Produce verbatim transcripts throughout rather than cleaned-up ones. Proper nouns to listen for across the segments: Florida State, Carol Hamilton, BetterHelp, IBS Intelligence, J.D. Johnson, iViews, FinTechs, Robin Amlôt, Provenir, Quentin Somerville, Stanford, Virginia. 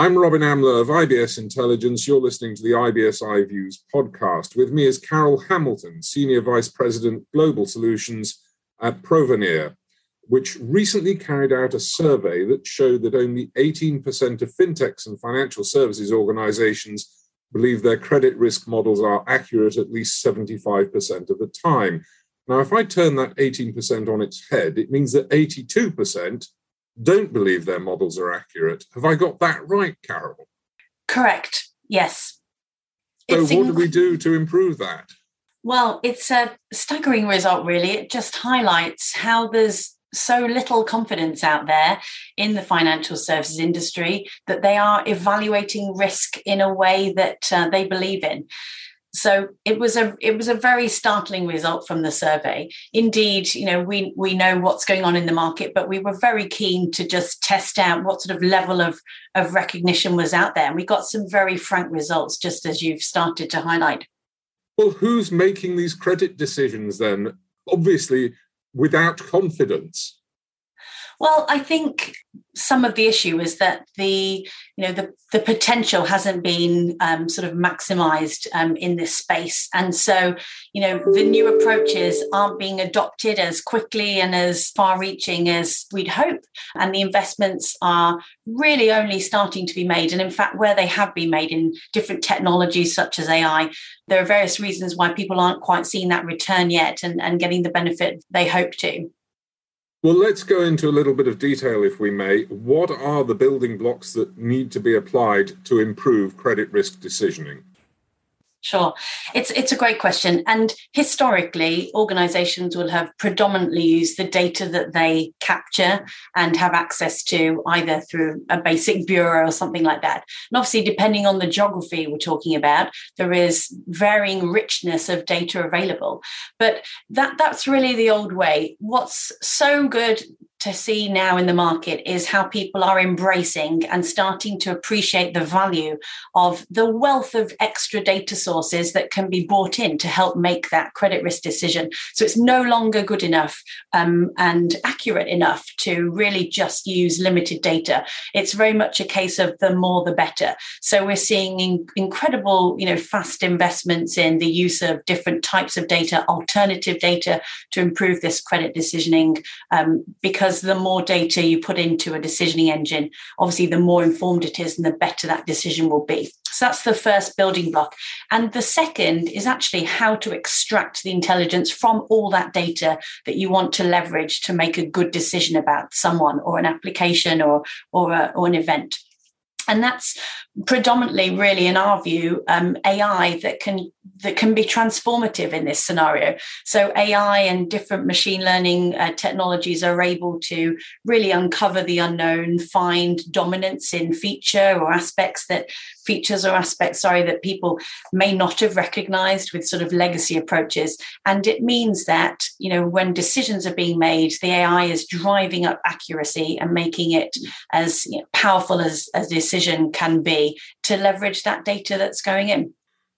I'm Robin Amlôt of I B S Intelligence. You're listening to the I B S iViews podcast. With me is Carol Hamilton, Senior Vice President, Global Solutions at Provenir, which recently carried out a survey that showed that only eighteen percent of FinTechs and financial services organizations believe their credit risk models are accurate at least seventy-five percent of the time. Now, if I turn that eighteen percent on its head, it means that eighty-two percent don't believe their models are accurate. Have I got that right, Carol? Correct, yes. So it's what do we do to improve that? Well, it's a staggering result, really. It just highlights how there's so little confidence out there in the financial services industry that they are evaluating risk in a way that uh, they believe in. So it was a it was a very startling result from the survey. Indeed, you know, we we know what's going on in the market, but we were very keen to just test out what sort of level of, of recognition was out there. And we got some very frank results, just as you've started to highlight. Well, who's making these credit decisions then? Obviously, without confidence. Well, I think some of the issue is that the, you know, the, the potential hasn't been um, sort of maximised um, in this space. And so, you know, the new approaches aren't being adopted as quickly and as far-reaching as we'd hope. And the investments are really only starting to be made. And in fact, where they have been made in different technologies such as A I, there are various reasons why people aren't quite seeing that return yet and, and getting the benefit they hope to. Well, let's go into a little bit of detail, if we may. What are the building blocks that need to be applied to improve credit risk decisioning? Sure. It's it's a great question. And historically, organisations will have predominantly used the data that they capture and have access to, either through a basic bureau or something like that. And obviously, depending on the geography we're talking about, there is varying richness of data available. But that that's really the old way. What's so good to see now in the market is how people are embracing and starting to appreciate the value of the wealth of extra data sources that can be brought in to help make that credit risk decision. So it's no longer good enough um, and accurate enough to really just use limited data. It's very much a case of the more the better. So we're seeing in- incredible, you know, fast investments in the use of different types of data, alternative data, to improve this credit decisioning um, because the more data you put into a decisioning engine, obviously the more informed it is and the better that decision will be. So that's the first building block. And the second is actually how to extract the intelligence from all that data that you want to leverage to make a good decision about someone or an application or, or, a, or an event. And that's predominantly, really, in our view, um, A I that can that can be transformative in this scenario. So A I and different machine learning uh, technologies are able to really uncover the unknown, find dominance in feature or aspects that features or aspects, sorry, that people may not have recognised with sort of legacy approaches. And it means that, you know, when decisions are being made, the A I is driving up accuracy and making it as, you know, powerful as a decision can be to leverage that data that's going in.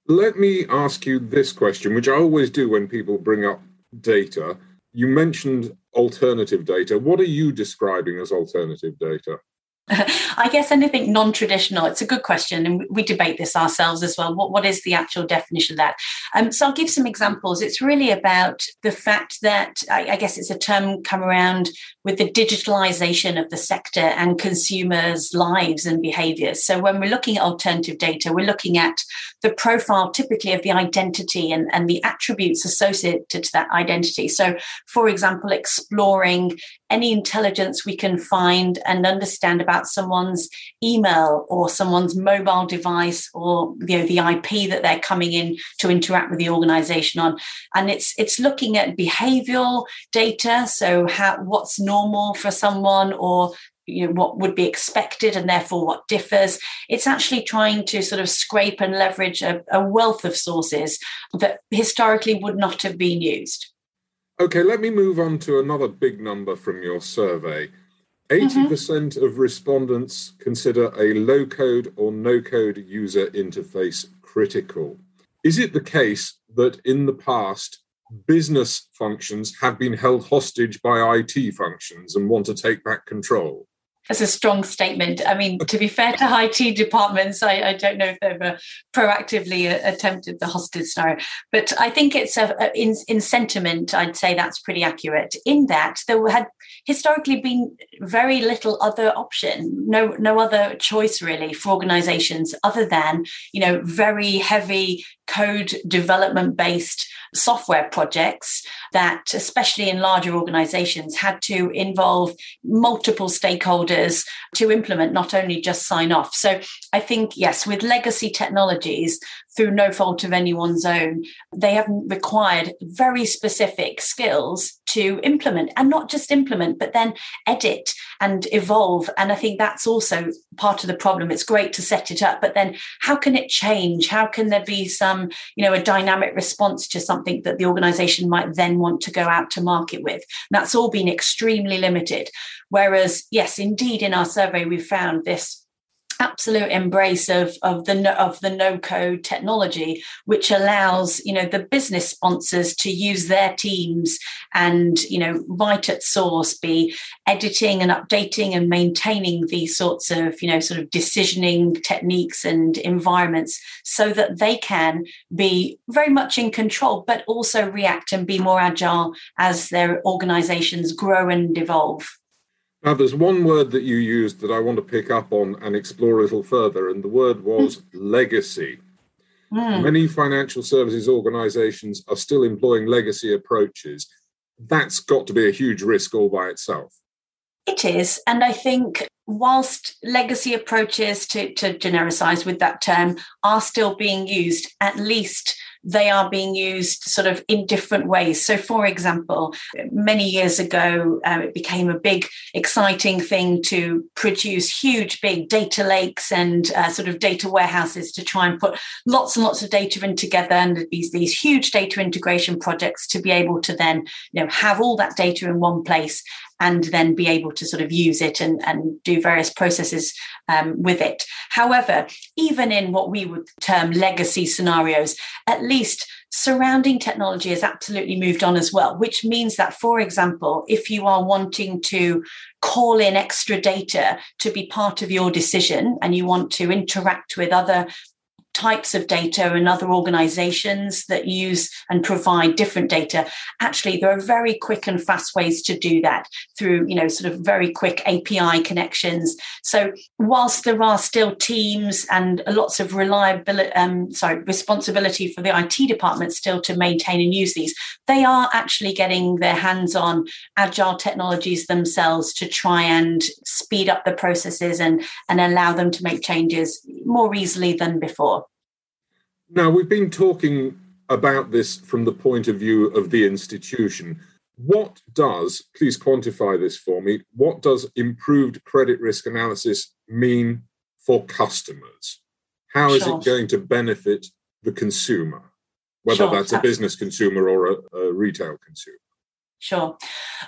Let me ask you this question, which I always do when people bring up data. You mentioned alternative data. What are you describing as alternative data? I guess anything non-traditional. It's a good question, and we debate this ourselves as well. What, what is the actual definition of that? Um, so I'll give some examples. It's really about the fact that, I, I guess it's a term come around with the digitalization of the sector and consumers' lives and behaviours. So when we're looking at alternative data, we're looking at the profile typically of the identity and, and the attributes associated to that identity. So, for example, exploring any intelligence we can find and understand about someone's email or someone's mobile device or, you know, the I P that they're coming in to interact with the organisation on. And it's it's looking at behavioural data, so how what's normal for someone or, you know, what would be expected and therefore what differs. It's actually trying to sort of scrape and leverage a, a wealth of sources that historically would not have been used. Okay, let me move on to another big number from your survey. eighty percent mm-hmm. of respondents consider a low-code or no-code user interface critical. Is it the case that in the past, business functions have been held hostage by I T functions and want to take back control? That's a strong statement. I mean, to be fair to I T departments, I, I don't know if they've ever proactively attempted the hostage scenario, but I think it's a, a in, in sentiment, I'd say that's pretty accurate in that there had historically been very little other option, no, no other choice really for organizations other than, you know, very heavy code development based software projects that, especially in larger organizations, had to involve multiple stakeholders to implement, not only just sign off. So I think, yes, with legacy technologies, through no fault of anyone's own, they have required very specific skills to implement, and not just implement, but then edit and evolve. And I think that's also part of the problem. It's great to set it up, but then how can it change? How can there be some, you know, a dynamic response to something that the organization might then want to go out to market with? And that's all been extremely limited. Whereas, yes, indeed, in our survey, we found this absolute embrace of, of the no, of the no-code technology, which allows, you know, the business sponsors to use their teams and, you know, right at source be editing and updating and maintaining these sorts of, you know, sort of decisioning techniques and environments so that they can be very much in control, but also react and be more agile as their organizations grow and evolve. Now, there's one word that you used that I want to pick up on and explore a little further, and the word was mm. legacy. Mm. Many financial services organizations are still employing legacy approaches. That's got to be a huge risk all by itself. It is, and I think whilst legacy approaches, to, to genericise with that term, are still being used, at least they are being used sort of in different ways. So, for example, many years ago, um, it became a big, exciting thing to produce huge, big data lakes and uh, sort of data warehouses to try and put lots and lots of data in together, and these, these huge data integration projects to be able to then, you know, have all that data in one place and then be able to sort of use it and, and do various processes um, with it. However, even in what we would term legacy scenarios, at least surrounding technology has absolutely moved on as well, which means that, for example, if you are wanting to call in extra data to be part of your decision and you want to interact with other types of data and other organizations that use and provide different data, actually there are very quick and fast ways to do that through, you know, sort of very quick A P I connections. So whilst there are still teams and lots of reliability, um, sorry, responsibility for the I T department still to maintain and use these, they are actually getting their hands on agile technologies themselves to try and speed up the processes and, and allow them to make changes more easily than before. Now, we've been talking about this from the point of view of the institution. What does, please quantify this for me, what does improved credit risk analysis mean for customers? How is Sure. it going to benefit the consumer, whether Sure. that's a business consumer or a, a retail consumer? Sure.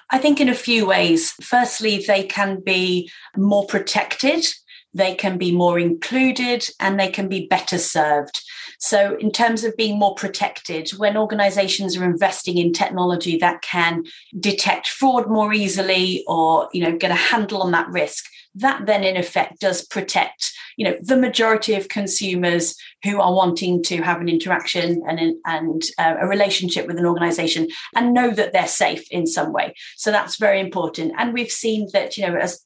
I think in a few ways. Firstly, they can be more protected, they can be more included, and they can be better served. So in terms of being more protected, when organizations are investing in technology that can detect fraud more easily or, you know, get a handle on that risk, that then in effect does protect, you know, the majority of consumers who are wanting to have an interaction and, and uh, a relationship with an organization and know that they're safe in some way. So that's very important. And we've seen that, you know, as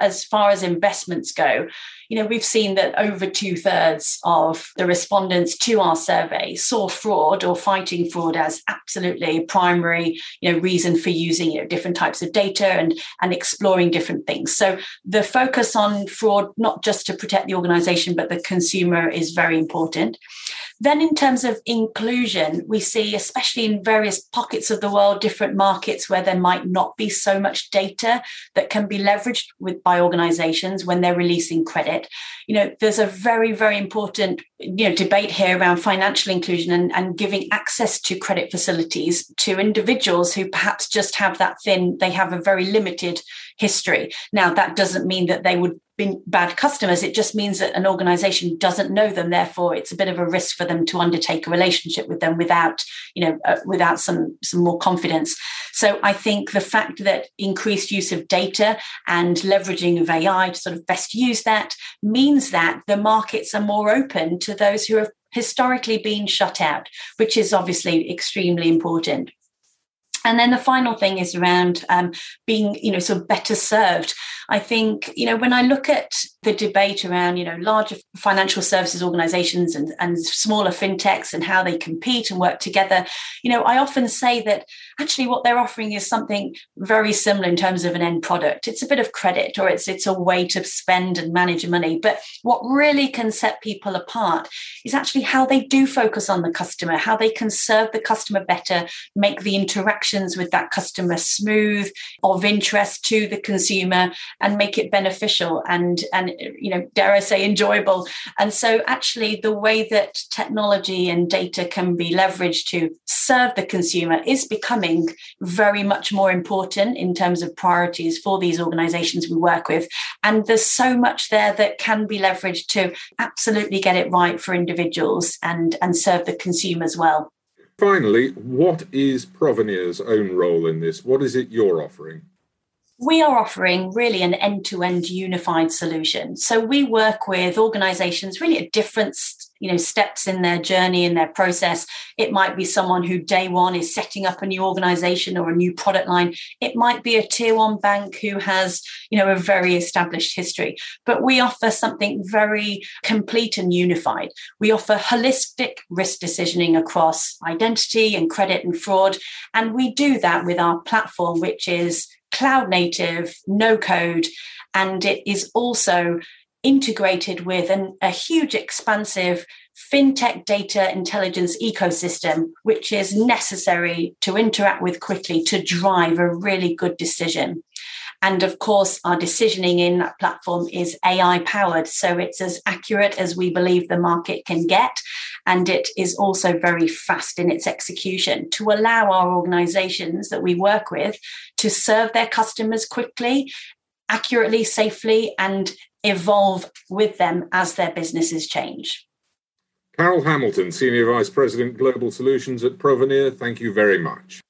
As far as investments go, you know, we've seen that over two thirds of the respondents to our survey saw fraud or fighting fraud as absolutely primary, you know, reason for using, you know, different types of data and, and exploring different things. So the focus on fraud, not just to protect the organization, but the consumer, is very important. Then in terms of inclusion, we see, especially in various pockets of the world, different markets where there might not be so much data that can be leveraged with by organizations when they're releasing credit. You know, there's a very, very important, you know, debate here around financial inclusion and, and giving access to credit facilities to individuals who perhaps just have that thin, they have a very limited history. Now, that doesn't mean that they would be bad customers. It just means that an organization doesn't know them. Therefore, it's a bit of a risk for them to undertake a relationship with them without, you know, uh, without some, some more confidence. So I think the fact that increased use of data and leveraging of A I to sort of best use that means that the markets are more open to those who have historically been shut out, which is obviously extremely important. And then the final thing is around um, being, you know, sort of better served. I think, you know, when I look at the debate around, you know, larger financial services organizations and, and smaller fintechs and how they compete and work together, you know, I often say that actually what they're offering is something very similar in terms of an end product. It's a bit of credit, or it's it's a way to spend and manage money. But what really can set people apart is actually how they do focus on the customer, how they can serve the customer better, make the interaction with that customer smooth, of interest to the consumer, and make it beneficial and, and, you know, dare I say, enjoyable. And so actually the way that technology and data can be leveraged to serve the consumer is becoming very much more important in terms of priorities for these organizations we work with. And there's so much there that can be leveraged to absolutely get it right for individuals and, and serve the consumer as well. Finally, what is Provenir's own role in this? What is it you're offering? We are offering really an end-to-end unified solution. So we work with organizations really at different you know, steps in their journey, in their process. It might be someone who day one is setting up a new organization or a new product line. It might be a tier one bank who has, you know, a very established history. But we offer something very complete and unified. We offer holistic risk decisioning across identity and credit and fraud. And we do that with our platform, which is cloud native, no code, and it is also integrated with an, a huge, expansive fintech data intelligence ecosystem, which is necessary to interact with quickly to drive a really good decision. And of course, our decisioning in that platform is A I powered. So it's as accurate as we believe the market can get. And it is also very fast in its execution to allow our organizations that we work with to serve their customers quickly, accurately, safely, and evolve with them as their businesses change. Carol Hamilton, Senior Vice President, Global Solutions at Provenir, thank you very much.